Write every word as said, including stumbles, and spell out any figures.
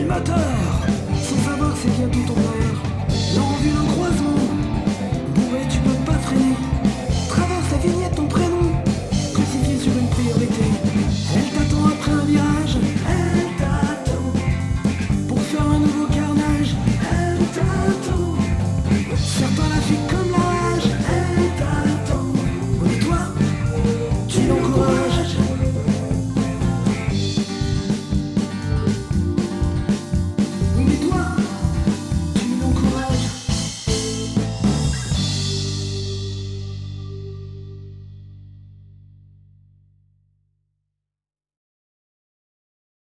collimateur, sans savoir c'est bientôt ton heure. L'envie d'un croisement, bourré tu peux